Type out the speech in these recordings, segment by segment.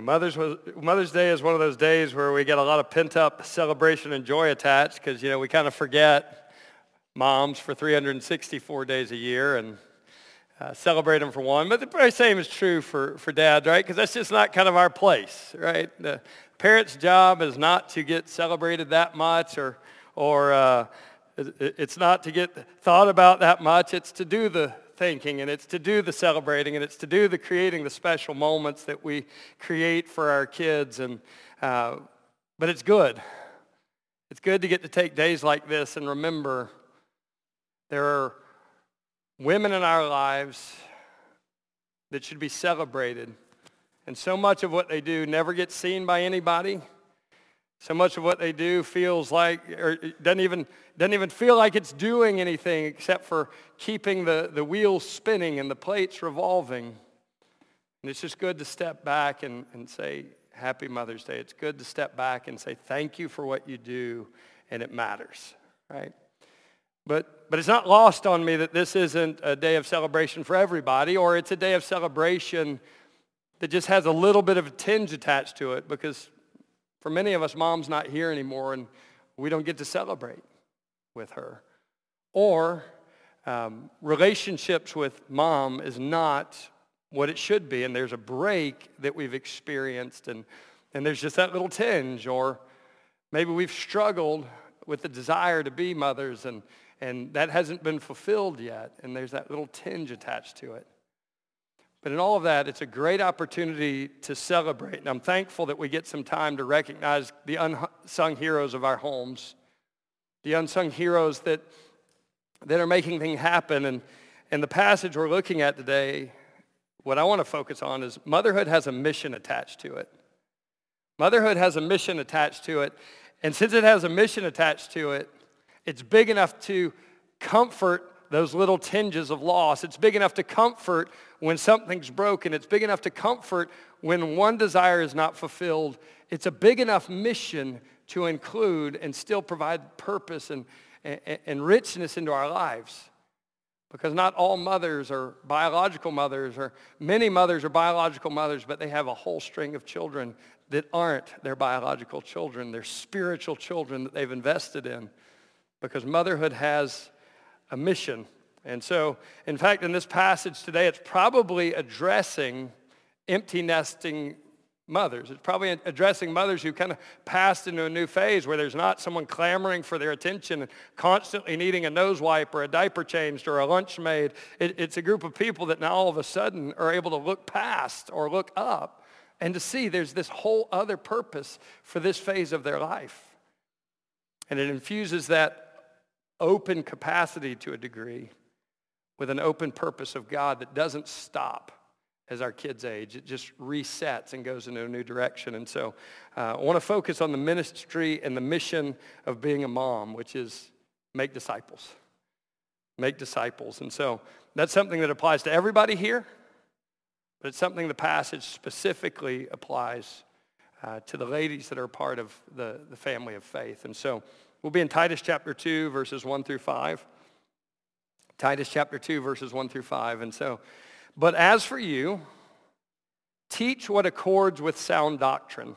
you. Mother's Day is one of those days where we get a lot of pent-up celebration and joy attached because, we kind of forget moms for 364 days a year and celebrate them for one. But the very same is true for dads, right? Because that's just not kind of our place, right? The parent's job is not to get celebrated that much or it's not to get thought about that much. It's to do the thinking, and it's to do the celebrating, and it's to do the creating the special moments that we create for our kids. And but it's good. It's good to get to take days like this and remember there are women in our lives that should be celebrated. And so much of what they do never gets seen by anybody. So much of what they do feels like, or doesn't even feel like it's doing anything except for keeping the wheels spinning and the plates revolving. And it's just good to step back and say, Happy Mother's Day. It's good to step back and say, thank you for what you do, and it matters, right? But it's not lost on me that this isn't a day of celebration for everybody, or it's a day of celebration that just has a little bit of a tinge attached to it because for many of us, mom's not here anymore, and we don't get to celebrate with her. Or relationships with mom is not what it should be, and there's a break that we've experienced, and there's just that little tinge. Or maybe we've struggled with the desire to be mothers, and that hasn't been fulfilled yet, and there's that little tinge attached to it. But in all of that, it's a great opportunity to celebrate. And I'm thankful that we get some time to recognize the unsung heroes of our homes, the unsung heroes that are making things happen. And the passage we're looking at today, what I want to focus on is motherhood has a mission attached to it. Motherhood has a mission attached to it. And since it has a mission attached to it, it's big enough to comfort those little tinges of loss. It's big enough to comfort when something's broken. It's big enough to comfort when one desire is not fulfilled. It's a big enough mission to include and still provide purpose and richness into our lives. Because not all mothers are biological mothers, or many mothers are biological mothers, but they have a whole string of children that aren't their biological children. They're spiritual children that they've invested in. Because motherhood has a mission. And so, in fact, in this passage today, it's probably addressing empty nesting mothers. It's probably addressing mothers who kind of passed into a new phase where there's not someone clamoring for their attention and constantly needing a nose wipe or a diaper changed or a lunch made. It's a group of people that now all of a sudden are able to look past or look up and to see there's this whole other purpose for this phase of their life. And it infuses that open capacity to a degree with an open purpose of God that doesn't stop as our kids age. It just resets and goes into a new direction. And so I want to focus on the ministry and the mission of being a mom, which is make disciples. Make disciples. And so that's something that applies to everybody here, but it's something the passage specifically applies to the ladies that are part of the family of faith. And so we'll be in Titus chapter 2, verses 1 through 5. Titus chapter 2, verses 1 through 5. And so, but as for you, teach what accords with sound doctrine.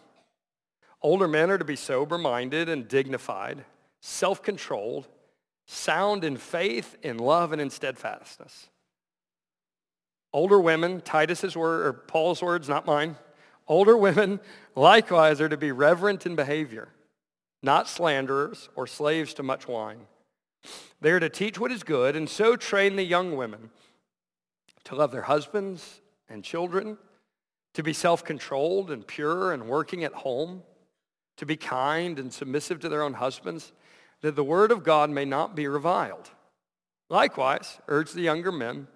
Older men are to be sober-minded and dignified, self-controlled, sound in faith, in love, and in steadfastness. Older women, Titus's word, or Paul's words, not mine. Older women likewise are to be reverent in behavior, not slanderers or slaves to much wine. They are to teach what is good and so train the young women to love their husbands and children, to be self-controlled and pure and working at home, to be kind and submissive to their own husbands, that the word of God may not be reviled. Likewise, urge the younger men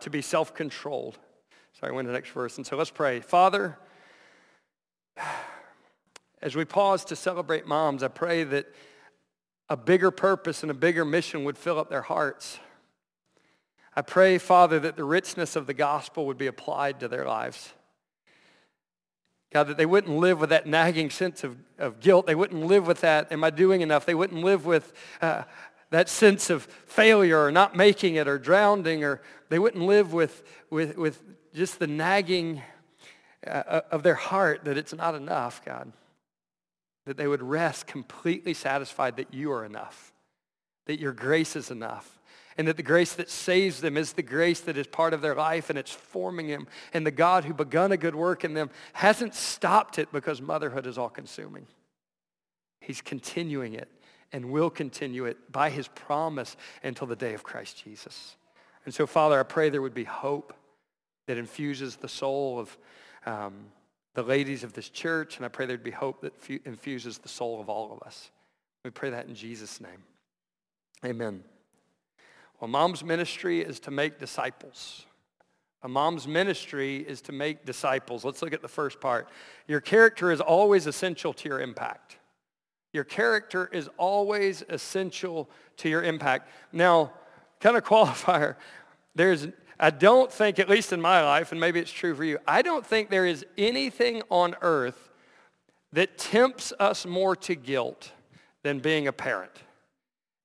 to be self-controlled. Sorry, I went to the next verse. And so let's pray. Father, as we pause to celebrate moms, I pray that a bigger purpose and a bigger mission would fill up their hearts. I pray, Father, that the richness of the gospel would be applied to their lives. God, that they wouldn't live with that nagging sense of guilt. They wouldn't live with that, am I doing enough? They wouldn't live with that sense of failure or not making it or drowning. Or they wouldn't live with just the nagging of their heart that it's not enough, God. That they would rest completely satisfied that you are enough, that your grace is enough, and that the grace that saves them is the grace that is part of their life and it's forming them. And the God who begun a good work in them hasn't stopped it because motherhood is all-consuming. He's continuing it and will continue it by his promise until the day of Christ Jesus. And so, Father, I pray there would be hope that infuses the soul of the ladies of this church, and I pray there'd be hope that infuses the soul of all of us. We pray that in Jesus' name. Amen. Well, mom's ministry is to make disciples. A mom's ministry is to make disciples. Let's look at the first part. Your character is always essential to your impact. Your character is always essential to your impact. Now, kind of qualifier, I don't think, at least in my life, and maybe it's true for you, I don't think there is anything on earth that tempts us more to guilt than being a parent.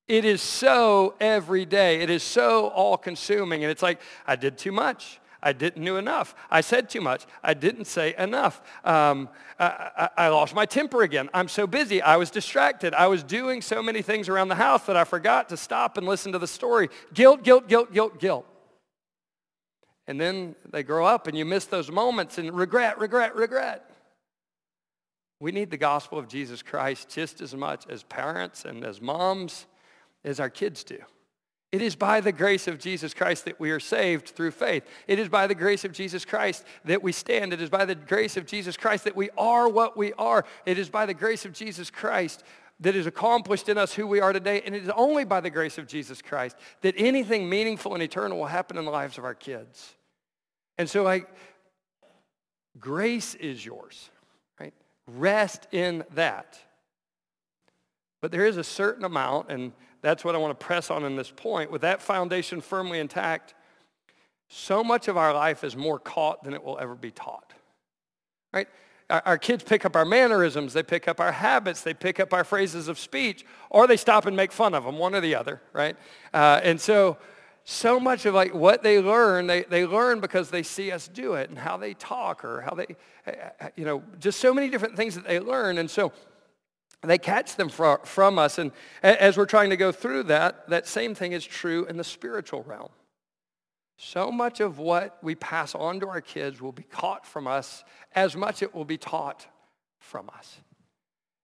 It is so every day. It is so all-consuming. And it's like, I did too much. I didn't do enough. I said too much. I didn't say enough. I lost my temper again. I'm so busy. I was distracted. I was doing so many things around the house that I forgot to stop and listen to the story. Guilt, guilt, guilt, guilt, guilt. And then they grow up and you miss those moments and regret, regret, regret. We need the gospel of Jesus Christ just as much as parents and as moms as our kids do. It is by the grace of Jesus Christ that we are saved through faith. It is by the grace of Jesus Christ that we stand. It is by the grace of Jesus Christ that we are what we are. It is by the grace of Jesus Christ that is accomplished in us who we are today. And it is only by the grace of Jesus Christ that anything meaningful and eternal will happen in the lives of our kids. And so, grace is yours, right? Rest in that. But there is a certain amount, and that's what I want to press on in this point. With that foundation firmly intact, so much of our life is more caught than it will ever be taught, right? Our kids pick up our mannerisms, they pick up our habits, they pick up our phrases of speech, or they stop and make fun of them, one or the other, right? And so much of what they learn, they learn because they see us do it and how they talk or how they, just so many different things that they learn. And so they catch them from us. And as we're trying to go through that, that same thing is true in the spiritual realm. So much of what we pass on to our kids will be caught from us as much it will be taught from us.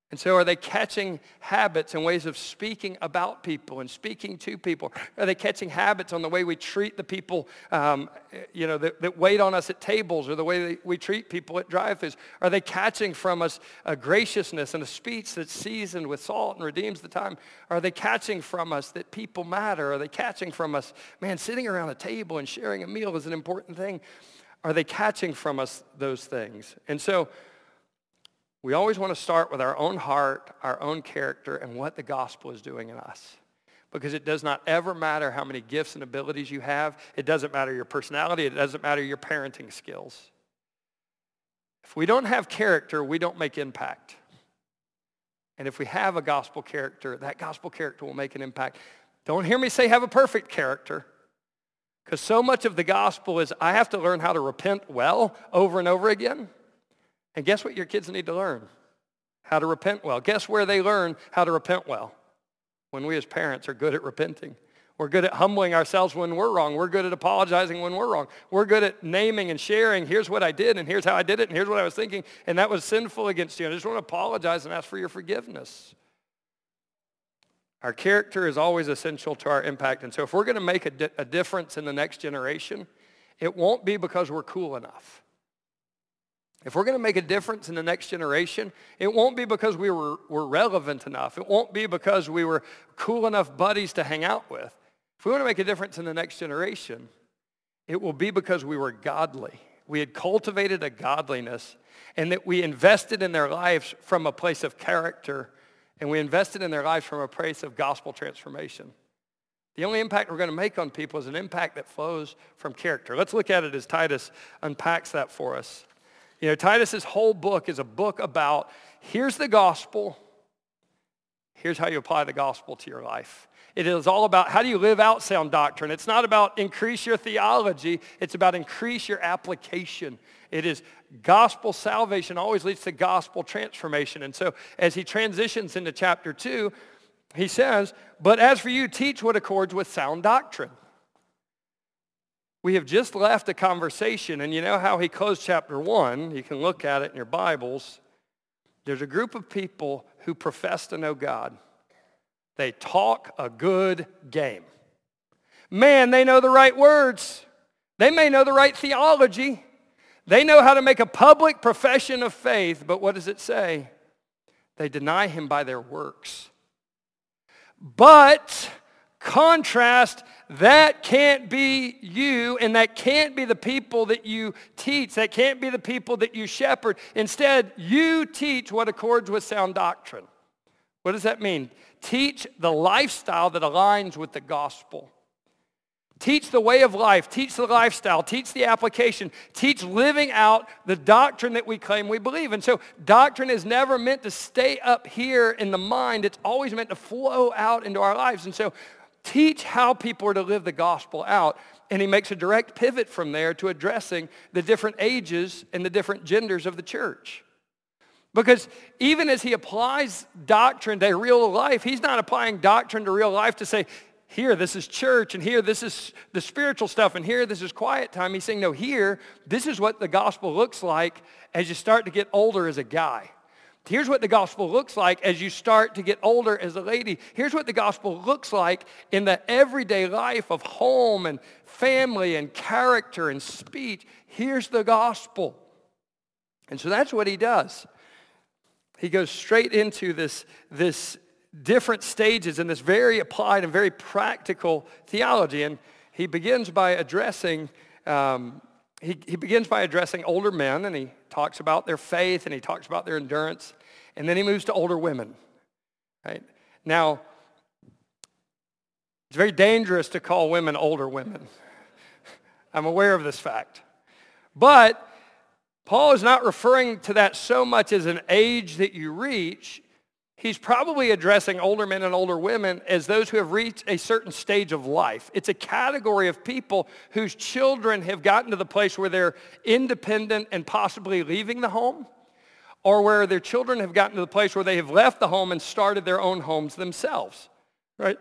And so are they catching habits and ways of speaking about people and speaking to people? Are they catching habits on the way we treat the people that wait on us at tables or the way that we treat people at drive-thrus? Are they catching from us a graciousness and a speech that's seasoned with salt and redeems the time? Are they catching from us that people matter? Are they catching from us, man, sitting around a table and sharing a meal is an important thing? Are they catching from us those things? And so we always want to start with our own heart, our own character, and what the gospel is doing in us. Because it does not ever matter how many gifts and abilities you have. It doesn't matter your personality. It doesn't matter your parenting skills. If we don't have character, we don't make impact. And if we have a gospel character, that gospel character will make an impact. Don't hear me say have a perfect character. Because so much of the gospel is I have to learn how to repent well over and over again. And guess what your kids need to learn? How to repent well. Guess where they learn how to repent well? When we as parents are good at repenting. We're good at humbling ourselves when we're wrong. We're good at apologizing when we're wrong. We're good at naming and sharing, here's what I did, and here's how I did it, and here's what I was thinking, and that was sinful against you. I just want to apologize and ask for your forgiveness. Our character is always essential to our impact. And so if we're going to make a difference in the next generation, it won't be because we're cool enough. If we're going to make a difference in the next generation, it won't be because we're relevant enough. It won't be because we were cool enough buddies to hang out with. If we want to make a difference in the next generation, it will be because we were godly. We had cultivated a godliness and that we invested in their lives from a place of character and we invested in their lives from a place of gospel transformation. The only impact we're going to make on people is an impact that flows from character. Let's look at it as Titus unpacks that for us. Titus's whole book is a book about, here's the gospel, here's how you apply the gospel to your life. It is all about how do you live out sound doctrine. It's not about increase your theology. It's about increase your application. It is gospel salvation always leads to gospel transformation. And so as he transitions into chapter 2, he says, but as for you, teach what accords with sound doctrine. We have just left a conversation, and you know how he closed chapter 1. You can look at it in your Bibles. There's a group of people who profess to know God. They talk a good game. Man, they know the right words. They may know the right theology. They know how to make a public profession of faith, but what does it say? They deny him by their works. But contrast, that can't be you, and that can't be the people that you teach. That can't be the people that you shepherd. Instead, you teach what accords with sound doctrine. What does that mean? Teach the lifestyle that aligns with the gospel. Teach the way of life. Teach the lifestyle. Teach the application. Teach living out the doctrine that we claim we believe. And so doctrine is never meant to stay up here in the mind. It's always meant to flow out into our lives. And so teach how people are to live the gospel out. And he makes a direct pivot from there to addressing the different ages and the different genders of the church. Because even as he applies doctrine to real life, he's not applying doctrine to real life to say, here, this is church, and here, this is the spiritual stuff, and here, this is quiet time. He's saying, no, here, this is what the gospel looks like as you start to get older as a guy. Here's what the gospel looks like as you start to get older as a lady. Here's what the gospel looks like in the everyday life of home and family and character and speech. Here's the gospel. And so that's what he does. He goes straight into this different stages in this very applied and very practical theology. And he begins by addressing older men, and he talks about their faith, and he talks about their endurance, and then he moves to older women. Right? Now, it's very dangerous to call women older women. I'm aware of this fact. But Paul is not referring to that so much as an age that you reach. He's probably addressing older men and older women as those who have reached a certain stage of life. It's a category of people whose children have gotten to the place where they're independent and possibly leaving the home, or where their children have gotten to the place where they have left the home and started their own homes themselves, right?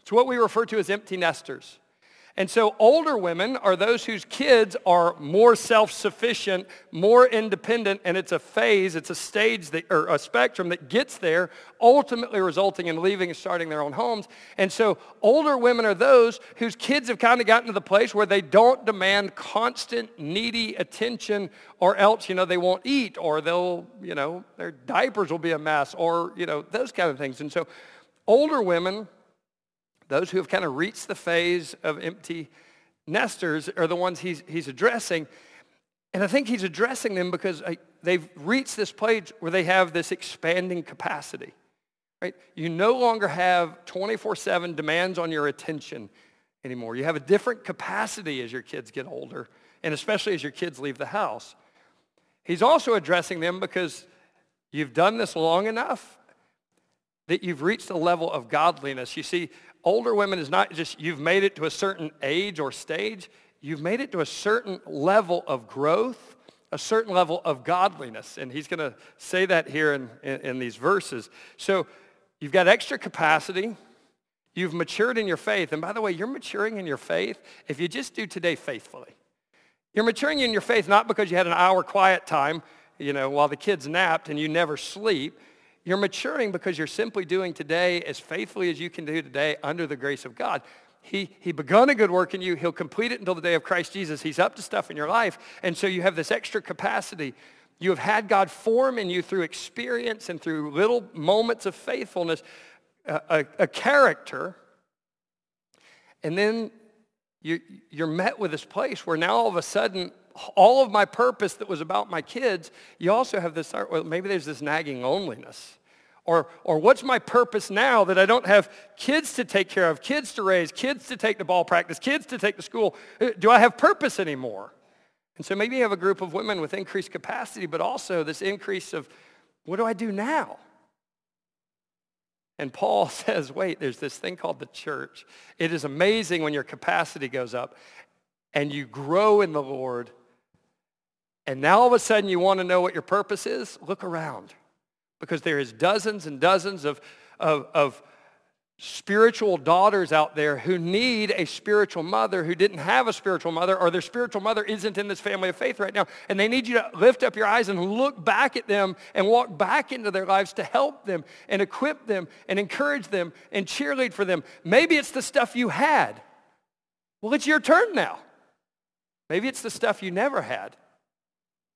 It's what we refer to as empty nesters. And so older women are those whose kids are more self-sufficient, more independent, and it's a phase, it's a stage, or a spectrum that gets there, ultimately resulting in leaving and starting their own homes. And so older women are those whose kids have kind of gotten to the place where they don't demand constant, needy attention, or else, they won't eat, or they'll, their diapers will be a mess, or, those kind of things. And so older women, those who have kind of reached the phase of empty nesters, are the ones he's addressing. And I think he's addressing them because they've reached this place where they have this expanding capacity, right? You no longer have 24/7 demands on your attention anymore. You have a different capacity as your kids get older, and especially as your kids leave the house. He's also addressing them because you've done this long enough that you've reached a level of godliness. You see, older women is not just you've made it to a certain age or stage. You've made it to a certain level of growth, a certain level of godliness. And he's going to say that here in these verses. So you've got extra capacity. You've matured in your faith. And by the way, you're maturing in your faith if you just do today faithfully. You're maturing in your faith not because you had an hour quiet time, while the kids napped and you never sleep. You're maturing because you're simply doing today as faithfully as you can do today under the grace of God. He begun a good work in you. He'll complete it until the day of Christ Jesus. He's up to stuff in your life. And so you have this extra capacity. You have had God form in you through experience and through little moments of faithfulness, a character. And then you're met with this place where now all of a sudden, all of my purpose that was about my kids, you also have this, well, maybe there's this nagging loneliness. Or what's my purpose now that I don't have kids to take care of, kids to raise, kids to take to ball practice, kids to take to school? Do I have purpose anymore? And so maybe you have a group of women with increased capacity, but also this increase of, what do I do now? And Paul says, wait, there's this thing called the church. It is amazing when your capacity goes up and you grow in the Lord. And now all of a sudden you want to know what your purpose is? Look around. Because there is dozens and dozens of spiritual daughters out there who need a spiritual mother, who didn't have a spiritual mother, or their spiritual mother isn't in this family of faith right now. And they need you to lift up your eyes and look back at them and walk back into their lives to help them and equip them and encourage them and cheerlead for them. Maybe it's the stuff you had. Well, it's your turn now. Maybe it's the stuff you never had.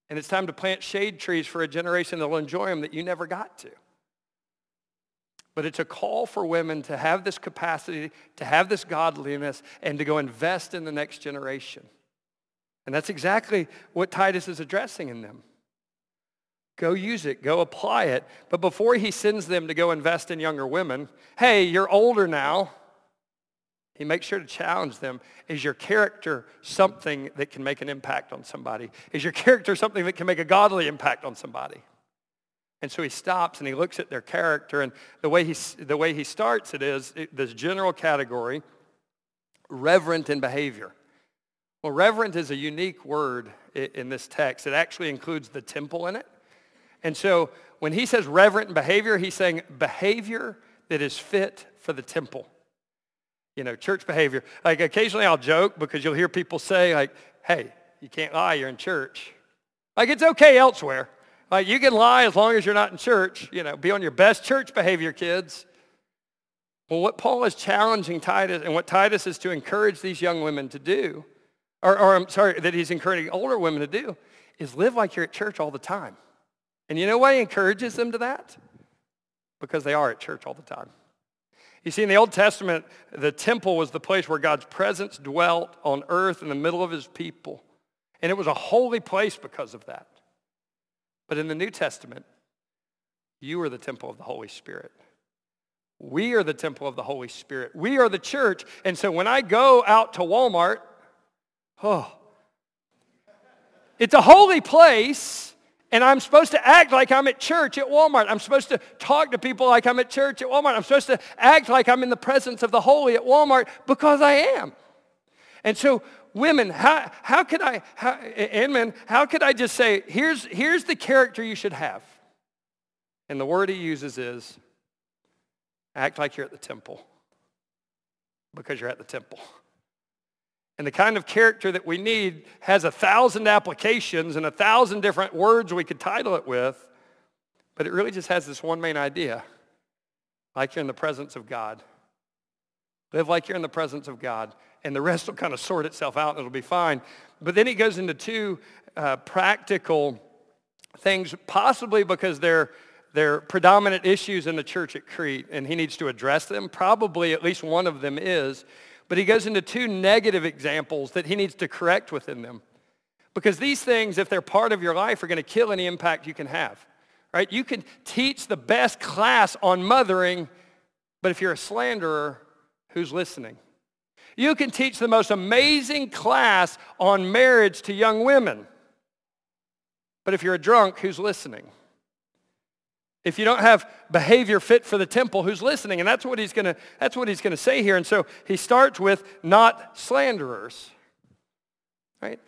And it's time to plant shade trees for a generation that will enjoy them that you never got to. But it's a call for women to have this capacity, to have this godliness, and to go invest in the next generation. And that's exactly what Titus is addressing in them. Go use it. Go apply it. But before he sends them to go invest in younger women, hey, you're older now. He makes sure to challenge them. Is your character something that can make an impact on somebody? Is your character something that can make a godly impact on somebody? And so he stops and he looks at their character, and the way he starts it is this general category, reverent in behavior. Well, reverent is a unique word in this text. It actually includes the temple in it. And so when he says reverent in behavior, he's saying behavior that is fit for the temple. You know, church behavior. Like occasionally I'll joke because you'll hear people say like, hey, you can't lie, you're in church. Like it's okay elsewhere. Like you can lie as long as you're not in church. You know, be on your best church behavior, kids. Well, what Paul is challenging Titus and what Titus is to encourage these young women to do, that he's encouraging older women to do, is live like you're at church all the time. And you know why he encourages them to that? Because they are at church all the time. You see, in the Old Testament, the temple was the place where God's presence dwelt on earth in the middle of his people. And it was a holy place because of that. But in the New Testament, you are the temple of the Holy Spirit. We are the temple of the Holy Spirit. We are the church. And so when I go out to Walmart, oh, it's a holy place, and I'm supposed to act like I'm at church at Walmart. I'm supposed to talk to people like I'm at church at Walmart. I'm supposed to act like I'm in the presence of the holy at Walmart because I am. And so women, how could I just say, here's the character you should have? And the word he uses is, act like you're at the temple, because you're at the temple. And the kind of character that we need has 1,000 applications and 1,000 different words we could title it with, but it really just has this one main idea, like you're in the presence of God. Live like you're in the presence of God. And the rest will kind of sort itself out and it'll be fine. But then he goes into two practical things, possibly because they're predominant issues in the church at Crete, and he needs to address them. Probably at least one of them is. But he goes into two negative examples that he needs to correct within them. Because these things, if they're part of your life, are going to kill any impact you can have. Right? You can teach the best class on mothering, but if you're a slanderer, who's listening? You can teach the most amazing class on marriage to young women. But if you're a drunk, who's listening? If you don't have behavior fit for the temple, who's listening? And that's what he's gonna say here. And so he starts with not slanderers. Right?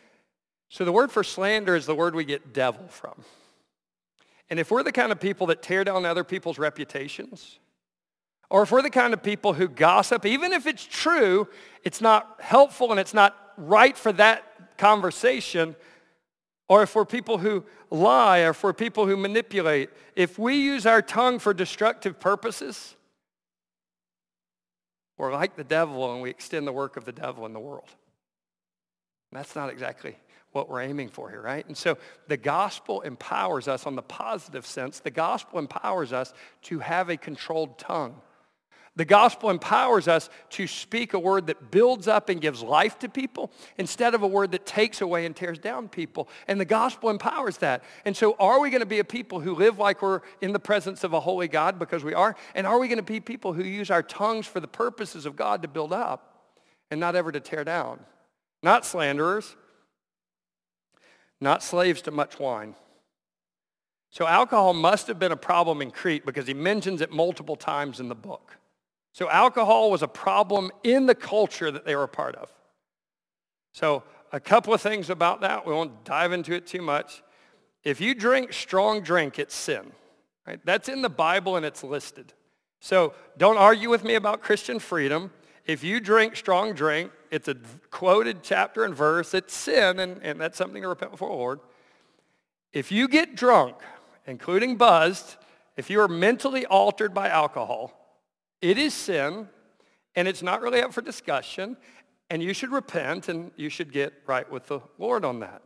So the word for slander is the word we get devil from. And if we're the kind of people that tear down other people's reputations, or if we're the kind of people who gossip, even if it's true, it's not helpful and it's not right for that conversation, or if we're people who lie, or if we're people who manipulate, if we use our tongue for destructive purposes, we're like the devil and we extend the work of the devil in the world. And that's not exactly what we're aiming for here, right? And so the gospel empowers us on the positive sense. The gospel empowers us to have a controlled tongue. The gospel empowers us to speak a word that builds up and gives life to people instead of a word that takes away and tears down people. And the gospel empowers that. And so are we going to be a people who live like we're in the presence of a holy God, because we are? And are we going to be people who use our tongues for the purposes of God to build up and not ever to tear down? Not slanderers. Not slaves to much wine. So alcohol must have been a problem in Crete because he mentions it multiple times in the book. So alcohol was a problem in the culture that they were a part of. So a couple of things about that. We won't dive into it too much. If you drink strong drink, it's sin. Right? That's in the Bible and it's listed. So don't argue with me about Christian freedom. If you drink strong drink, it's a quoted chapter and verse. It's sin, and that's something to repent before the Lord. If you get drunk, including buzzed, if you are mentally altered by alcohol, it is sin, and it's not really up for discussion, and you should repent, and you should get right with the Lord on that.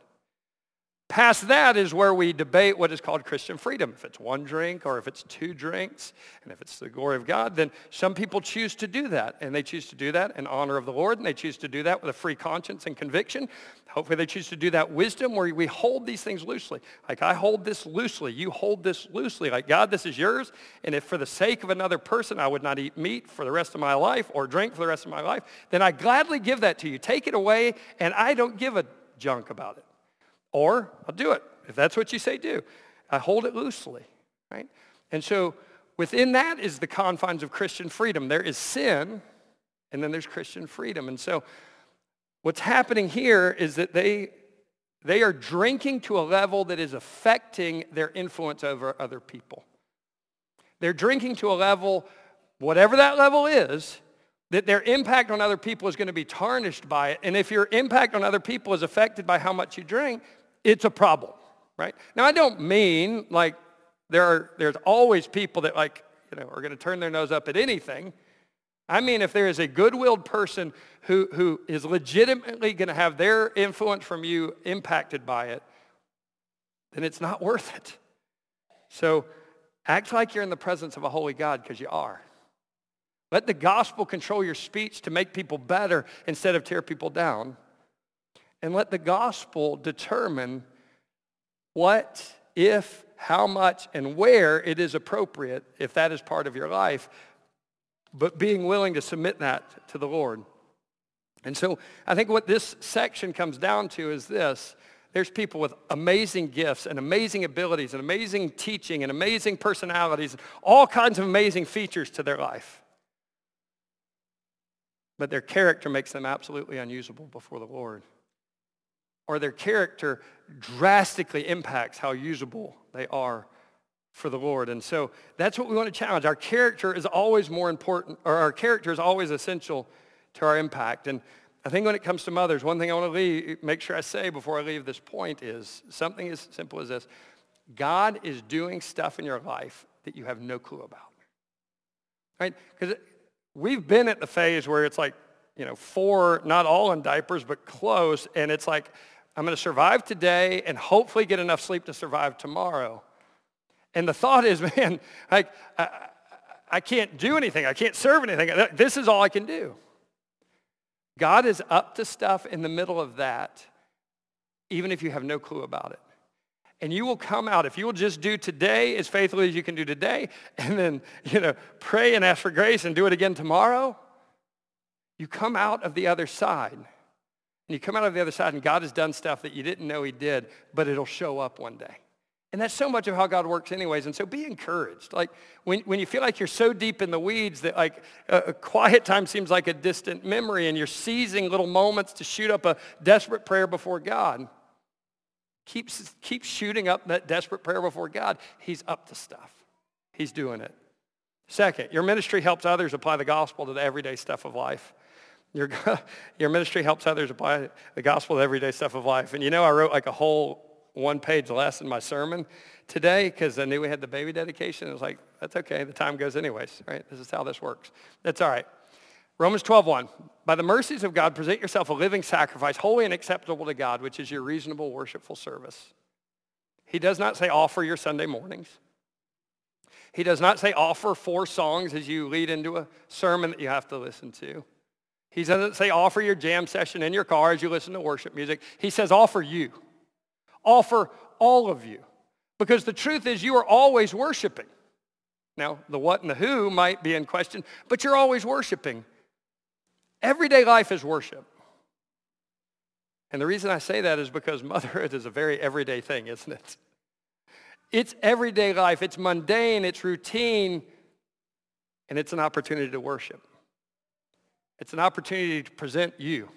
Past that is where we debate what is called Christian freedom. If it's one drink or if it's two drinks, and if it's the glory of God, then some people choose to do that, and they choose to do that in honor of the Lord, and they choose to do that with a free conscience and conviction. Hopefully they choose to do that wisdom where we hold these things loosely. Like I hold this loosely, you hold this loosely. Like God, this is yours, and if for the sake of another person I would not eat meat for the rest of my life or drink for the rest of my life, then I gladly give that to you. Take it away, and I don't give a junk about it. Or I'll do it. If that's what you say, do. I hold it loosely, right? And so within that is the confines of Christian freedom. There is sin, and then there's Christian freedom. And so what's happening here is that they are drinking to a level that is affecting their influence over other people. They're drinking to a level, whatever that level is, that their impact on other people is going to be tarnished by it. And if your impact on other people is affected by how much you drink, it's a problem, right? Now, I don't mean like there's always people that are going to turn their nose up at anything. I mean, if there is a good-willed person who is legitimately going to have their influence from you impacted by it, then it's not worth it. So act like you're in the presence of a holy God, because you are. Let the gospel control your speech to make people better instead of tear people down. And let the gospel determine what, if, how much, and where it is appropriate, if that is part of your life, but being willing to submit that to the Lord. And so I think what this section comes down to is this. There's people with amazing gifts and amazing abilities and amazing teaching and amazing personalities and all kinds of amazing features to their life. But their character makes them absolutely unusable before the Lord. Or their character drastically impacts how usable they are for the Lord. And so that's what we want to challenge. Our character is always more important, or our character is always essential to our impact. And I think when it comes to mothers, one thing I want to make sure I say before I leave this point is something as simple as this. God is doing stuff in your life that you have no clue about. Right? Because we've been at the phase where it's like, four, not all in diapers, but close, and it's like, I'm going to survive today and hopefully get enough sleep to survive tomorrow. And the thought is, man, I can't do anything. I can't serve anything. This is all I can do. God is up to stuff in the middle of that, even if you have no clue about it. And you will come out, if you will just do today as faithfully as you can do today, and then, pray and ask for grace and do it again tomorrow, you come out of the other side. And you come out of the other side, and God has done stuff that you didn't know he did, but it'll show up one day. And that's so much of how God works anyways. And so be encouraged. Like when you feel like you're so deep in the weeds that a quiet time seems like a distant memory, and you're seizing little moments to shoot up a desperate prayer before God, Keep shooting up that desperate prayer before God. He's up to stuff. He's doing it. Second, your ministry helps others apply the gospel to the everyday stuff of life. Your ministry helps others apply the gospel to the everyday stuff of life. And I wrote a whole one-page lesson in my sermon today because I knew we had the baby dedication. It was like, that's okay. The time goes anyways, right? This is how this works. That's all right. Romans 12:1, by the mercies of God, present yourself a living sacrifice, holy and acceptable to God, which is your reasonable, worshipful service. He does not say offer your Sunday mornings. He does not say offer 4 songs as you lead into a sermon that you have to listen to. He doesn't say offer your jam session in your car as you listen to worship music. He says offer you. Offer all of you. Because the truth is you are always worshiping. Now, the what and the who might be in question, but you're always worshiping. Everyday life is worship. And the reason I say that is because motherhood is a very everyday thing, isn't it? It's everyday life. It's mundane. It's routine. And it's an opportunity to worship. It's an opportunity to present you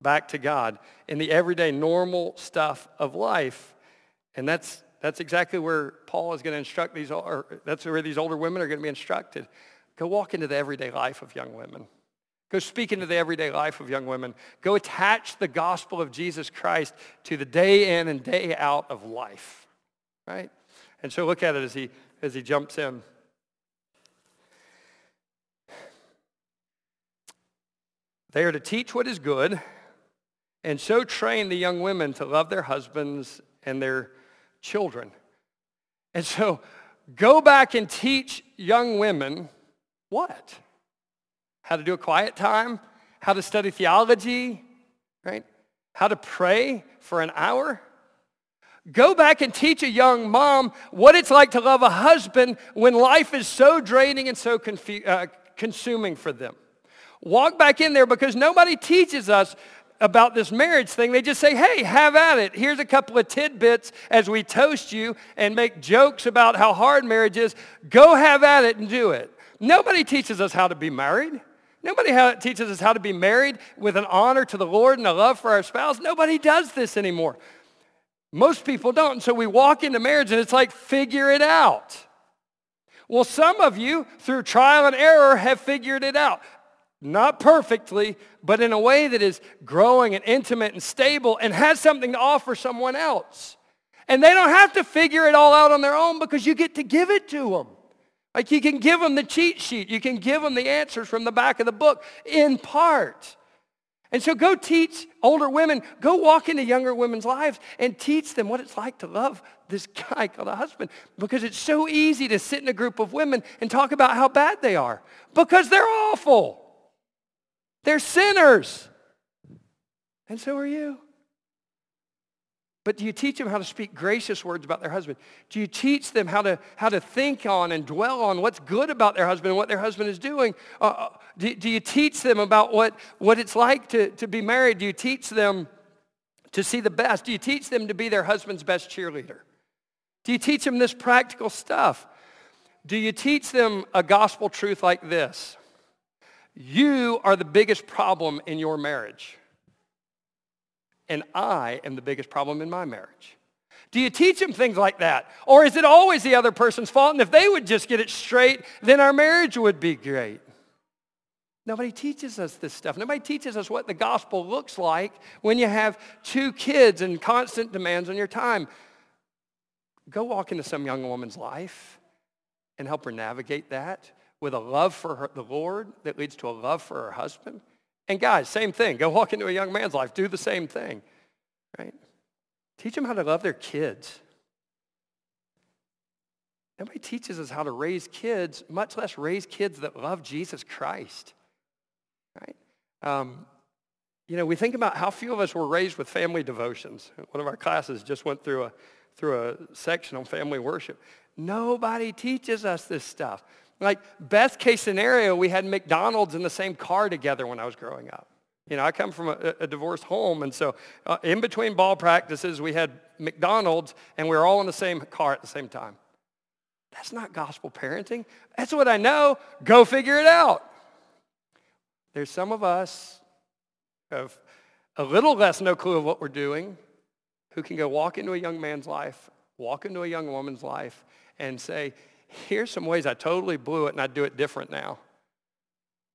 back to God in the everyday normal stuff of life. And that's exactly where Paul is going to instruct these, or that's where these older women are going to be instructed. Go walk into the everyday life of young women. Go speak into the everyday life of young women. Go attach the gospel of Jesus Christ to the day in and day out of life, right? And so look at it as he jumps in. They are to teach what is good and so train the young women to love their husbands and their children. And so go back and teach young women what? How to do a quiet time, how to study theology, right? How to pray for an hour. Go back and teach a young mom what it's like to love a husband when life is so draining and so consuming for them. Walk back in there, because nobody teaches us about this marriage thing. They just say, hey, have at it. Here's a couple of tidbits as we toast you and make jokes about how hard marriage is. Go have at it and do it. Nobody teaches us how to be married. Nobody teaches us how to be married with an honor to the Lord and a love for our spouse. Nobody does this anymore. Most people don't. And so we walk into marriage and it's like, figure it out. Well, some of you, through trial and error, have figured it out. Not perfectly, but in a way that is growing and intimate and stable and has something to offer someone else. And they don't have to figure it all out on their own, because you get to give it to them. Like, you can give them the cheat sheet. You can give them the answers from the back of the book in part. And so go teach older women. Go walk into younger women's lives and teach them what it's like to love this guy called a husband. Because it's so easy to sit in a group of women and talk about how bad they are. Because they're awful. They're sinners. And so are you. But do you teach them how to speak gracious words about their husband? Do you teach them how to think on and dwell on what's good about their husband and what their husband is doing? Do you teach them about what it's like to be married? Do you teach them to see the best? Do you teach them to be their husband's best cheerleader? Do you teach them this practical stuff? Do you teach them a gospel truth like this? You are the biggest problem in your marriage. And I am the biggest problem in my marriage. Do you teach them things like that? Or is it always the other person's fault? And if they would just get it straight, then our marriage would be great. Nobody teaches us this stuff. Nobody teaches us what the gospel looks like when you have two kids and constant demands on your time. Go walk into some young woman's life and help her navigate that with a love for the Lord that leads to a love for her husband. And guys, same thing. Go walk into a young man's life. Do the same thing, right? Teach them how to love their kids. Nobody teaches us how to raise kids, much less raise kids that love Jesus Christ, right? We think about how few of us were raised with family devotions. One of our classes just went through a section on family worship. Nobody teaches us this stuff. Like, best case scenario, we had McDonald's in the same car together when I was growing up. You know, I come from a divorced home, and so in between ball practices, we had McDonald's, and we were all in the same car at the same time. That's not gospel parenting. That's what I know. Go figure it out. There's some of us have a little less no clue of what we're doing who can go walk into a young man's life, walk into a young woman's life, and say, here's some ways I totally blew it and I do it different now.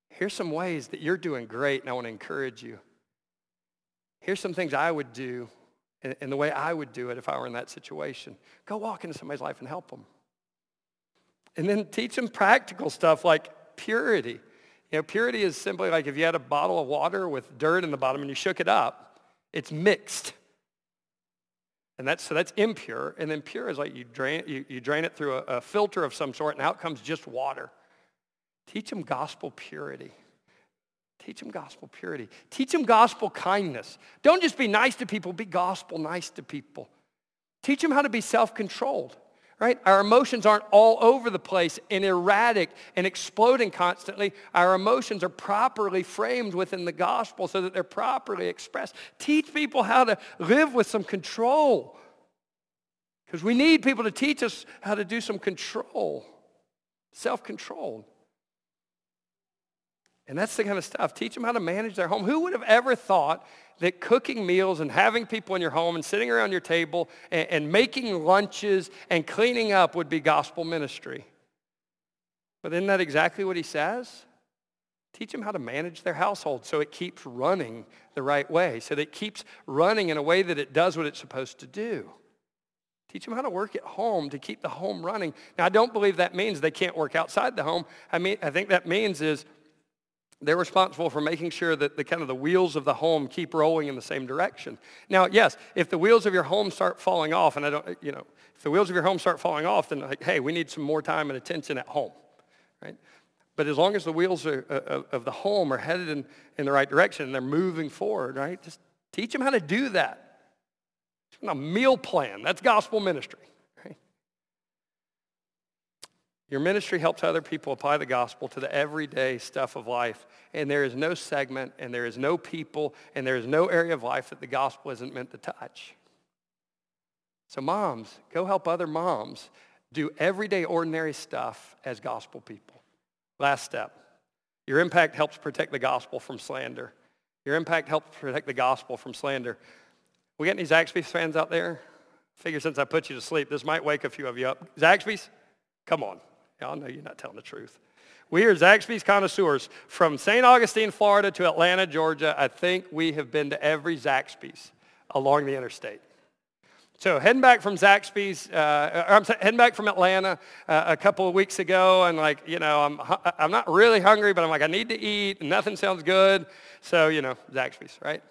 Here's some ways that you're doing great and I want to encourage you. Here's some things I would do and the way I would do it if I were in that situation. Go walk into somebody's life and help them. And then teach them practical stuff like purity. You know, purity is simply like if you had a bottle of water with dirt in the bottom and you shook it up, it's mixed. And that's impure. And then pure is like you drain it through a filter of some sort, and out comes just water. Teach them gospel purity. Teach them gospel purity. Teach them gospel kindness. Don't just be nice to people. Be gospel nice to people. Teach them how to be self-controlled, right? Our emotions aren't all over the place and erratic and exploding constantly. Our emotions are properly framed within the gospel so that they're properly expressed. Teach people how to live with some control. Because we need people to teach us how to do some control, self-control. And that's the kind of stuff. Teach them how to manage their home. Who would have ever thought that cooking meals and having people in your home and sitting around your table and making lunches and cleaning up would be gospel ministry? But isn't that exactly what he says? Teach them how to manage their household so it keeps running the right way, so that it keeps running in a way that it does what it's supposed to do. Teach them how to work at home to keep the home running. Now, I don't believe that means they can't work outside the home. I think that means is they're responsible for making sure that the kind of the wheels of the home keep rolling in the same direction. Now, yes, if the wheels of your home start falling off, and if the wheels of your home start falling off, then like, hey, we need some more time and attention at home, right? But as long as the wheels of the home are headed in the right direction and they're moving forward, right, just teach them how to do that. A meal plan, that's gospel ministry, right? Your ministry helps other people apply the gospel to the everyday stuff of life. And there is no segment and there is no people and there is no area of life that the gospel isn't meant to touch. So moms, go help other moms do everyday ordinary stuff as gospel people. Last step, your impact helps protect the gospel from slander. Your impact helps protect the gospel from slander. We got any Zaxby's fans out there? I figure since I put you to sleep, this might wake a few of you up. Zaxby's, come on. Y'all know you're not telling the truth. We are Zaxby's connoisseurs. From St. Augustine, Florida to Atlanta, Georgia, I think we have been to every Zaxby's along the interstate. So heading back from Zaxby's, heading back from Atlanta a couple of weeks ago, and I'm not really hungry, but I'm like, I need to eat, and nothing sounds good. So, Zaxby's, right?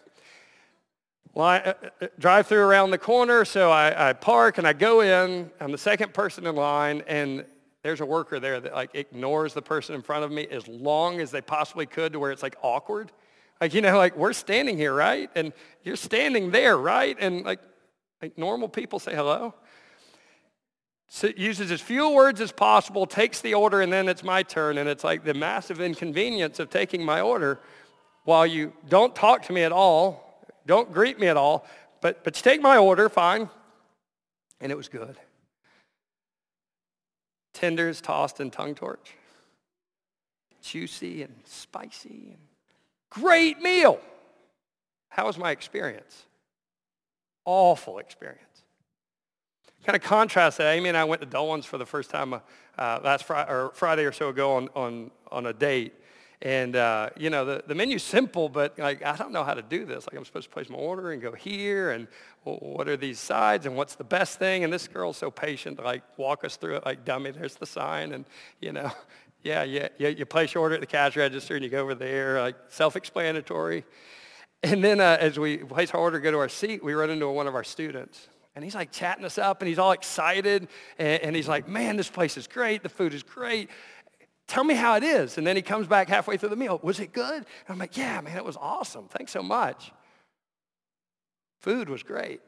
Well, drive through around the corner, so I park, and I go in. I'm the second person in line, and there's a worker there that, like, ignores the person in front of me as long as they possibly could to where it's, like, awkward. Like, we're standing here, right? And you're standing there, right? And, like normal people say hello. So it uses as few words as possible, takes the order, and then it's my turn. And it's like the massive inconvenience of taking my order while you don't talk to me at all, don't greet me at all, but you take my order, fine. And it was good. Tenders tossed in tongue torch. Juicy and spicy. And great meal. How was my experience? Awful experience. Kind of contrast that. Amy and I went to Dolan's for the first time Friday or so ago on a date. And, the menu's simple, but, I don't know how to do this. I'm supposed to place my order and go here, and what are these sides, and what's the best thing? And this girl's so patient to, walk us through it, dummy, there's the sign, and, you place your order at the cash register, and you go over there, self-explanatory. And then as we place our order, go to our seat, we run into one of our students. And he's chatting us up, and he's all excited. And he's like, man, this place is great. The food is great. Tell me how it is. And then he comes back halfway through the meal. Was it good? And I'm like, yeah, man, it was awesome. Thanks so much. Food was great.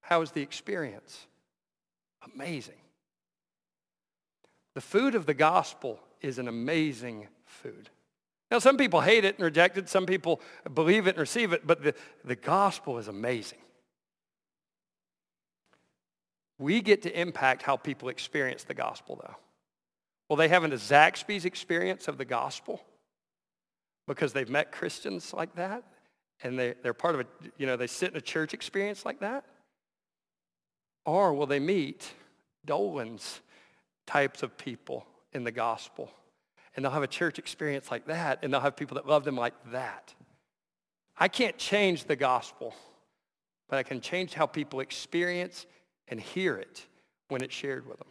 How was the experience? Amazing. The food of the gospel is an amazing food. Now, some people hate it and reject it. Some people believe it and receive it. But the gospel is amazing. We get to impact how people experience the gospel, though. Well, they haven't a Zaxby's experience of the gospel because they've met Christians like that. And they're part of a, they sit in a church experience like that. Or will they meet Dolan's types of people in the gospel? And they'll have a church experience like that, and they'll have people that love them like that. I can't change the gospel, but I can change how people experience and hear it when it's shared with them.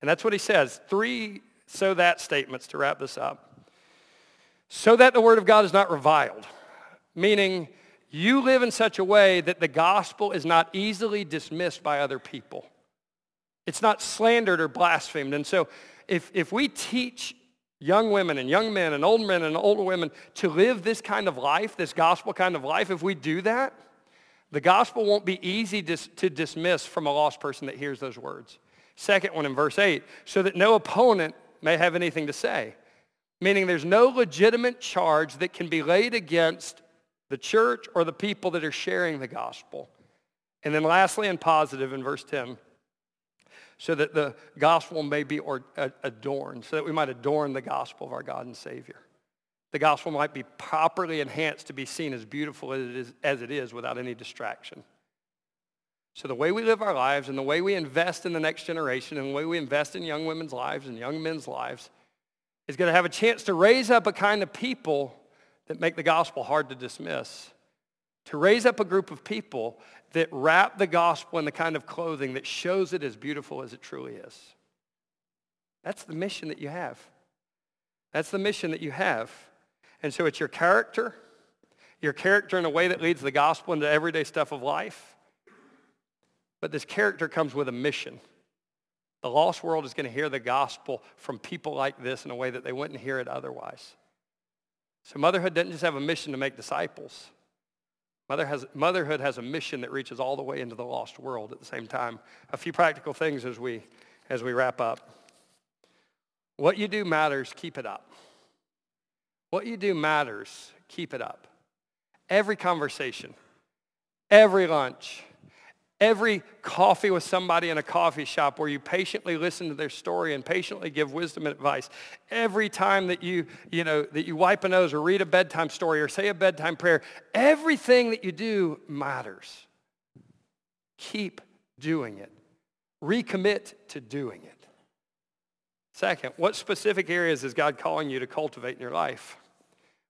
And that's what he says. 3 so that statements to wrap this up. So that the word of God is not reviled, meaning you live in such a way that the gospel is not easily dismissed by other people. It's not slandered or blasphemed. And so if we teach young women and young men and old women to live this kind of life, this gospel kind of life, if we do that, the gospel won't be easy to dismiss from a lost person that hears those words. Second one in verse 8, so that no opponent may have anything to say, meaning there's no legitimate charge that can be laid against the church or the people that are sharing the gospel. And then lastly and positive in verse 10, so that the gospel may be adorned, so that we might adorn the gospel of our God and Savior. The gospel might be properly enhanced to be seen as beautiful as it is without any distraction. So the way we live our lives and the way we invest in the next generation and the way we invest in young women's lives and young men's lives is going to have a chance to raise up a kind of people that make the gospel hard to dismiss, to raise up a group of people that wrap the gospel in the kind of clothing that shows it as beautiful as it truly is. That's the mission that you have. That's the mission that you have. And so it's your character in a way that leads the gospel into everyday stuff of life. But this character comes with a mission. The lost world is going to hear the gospel from people like this in a way that they wouldn't hear it otherwise. So motherhood doesn't just have a mission to make disciples. Motherhood has a mission that reaches all the way into the lost world at the same time. A few practical things as we wrap up. What you do matters, keep it up. What you do matters, keep it up. Every conversation, every lunch, every coffee with somebody in a coffee shop where you patiently listen to their story and patiently give wisdom and advice, every time that you wipe a nose or read a bedtime story or say a bedtime prayer, everything that you do matters. Keep doing it. Recommit to doing it. Second, what specific areas is God calling you to cultivate in your life?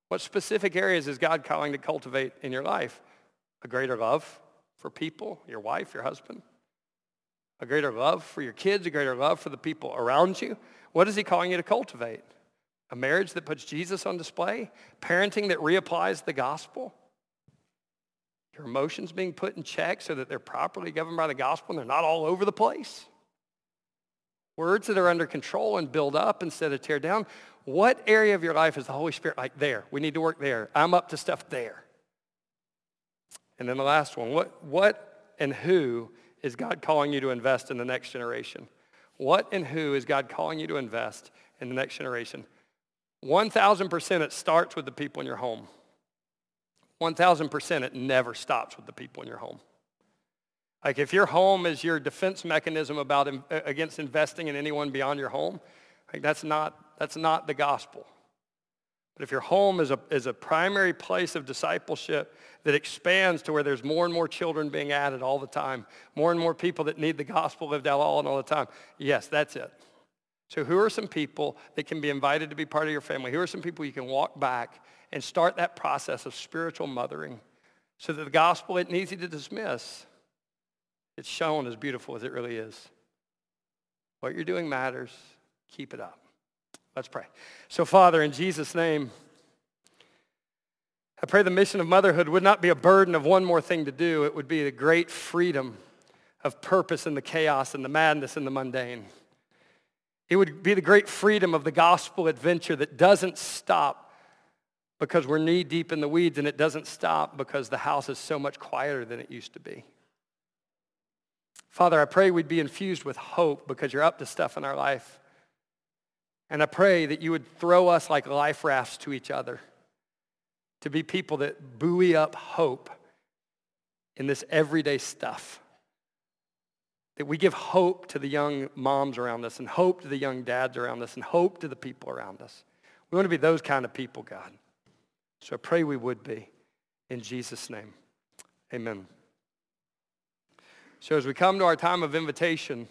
What specific areas is God calling to cultivate in your life? A greater love for people, your wife, your husband. A greater love for your kids, a greater love for the people around you. What is he calling you to cultivate? A marriage that puts Jesus on display? Parenting that reapplies the gospel? Your emotions being put in check so that they're properly governed by the gospel and they're not all over the place? Words that are under control and build up instead of tear down. What area of your life is the Holy Spirit like, there? We need to work there. I'm up to stuff there. And then the last one, what and who is God calling you to invest in the next generation? What and who is God calling you to invest in the next generation? 1,000% it starts with the people in your home. 1,000% it never stops with the people in your home. Like if your home is your defense mechanism against investing in anyone beyond your home, like that's not the gospel. But if your home is a primary place of discipleship that expands to where there's more and more children being added all the time, more and more people that need the gospel lived out all the time, yes, that's it. So who are some people that can be invited to be part of your family? Who are some people you can walk back and start that process of spiritual mothering so that the gospel isn't easy to dismiss? It's shown as beautiful as it really is. What you're doing matters. Keep it up. Let's pray. So, Father, in Jesus' name, I pray the mission of motherhood would not be a burden of one more thing to do. It would be the great freedom of purpose in the chaos and the madness and the mundane. It would be the great freedom of the gospel adventure that doesn't stop because we're knee-deep in the weeds, and it doesn't stop because the house is so much quieter than it used to be. Father, I pray we'd be infused with hope because you're up to stuff in our life. And I pray that you would throw us like life rafts to each other, to be people that buoy up hope in this everyday stuff, that we give hope to the young moms around us and hope to the young dads around us and hope to the people around us. We want to be those kind of people, God. So I pray we would be. In Jesus' name, amen. So as we come to our time of invitation,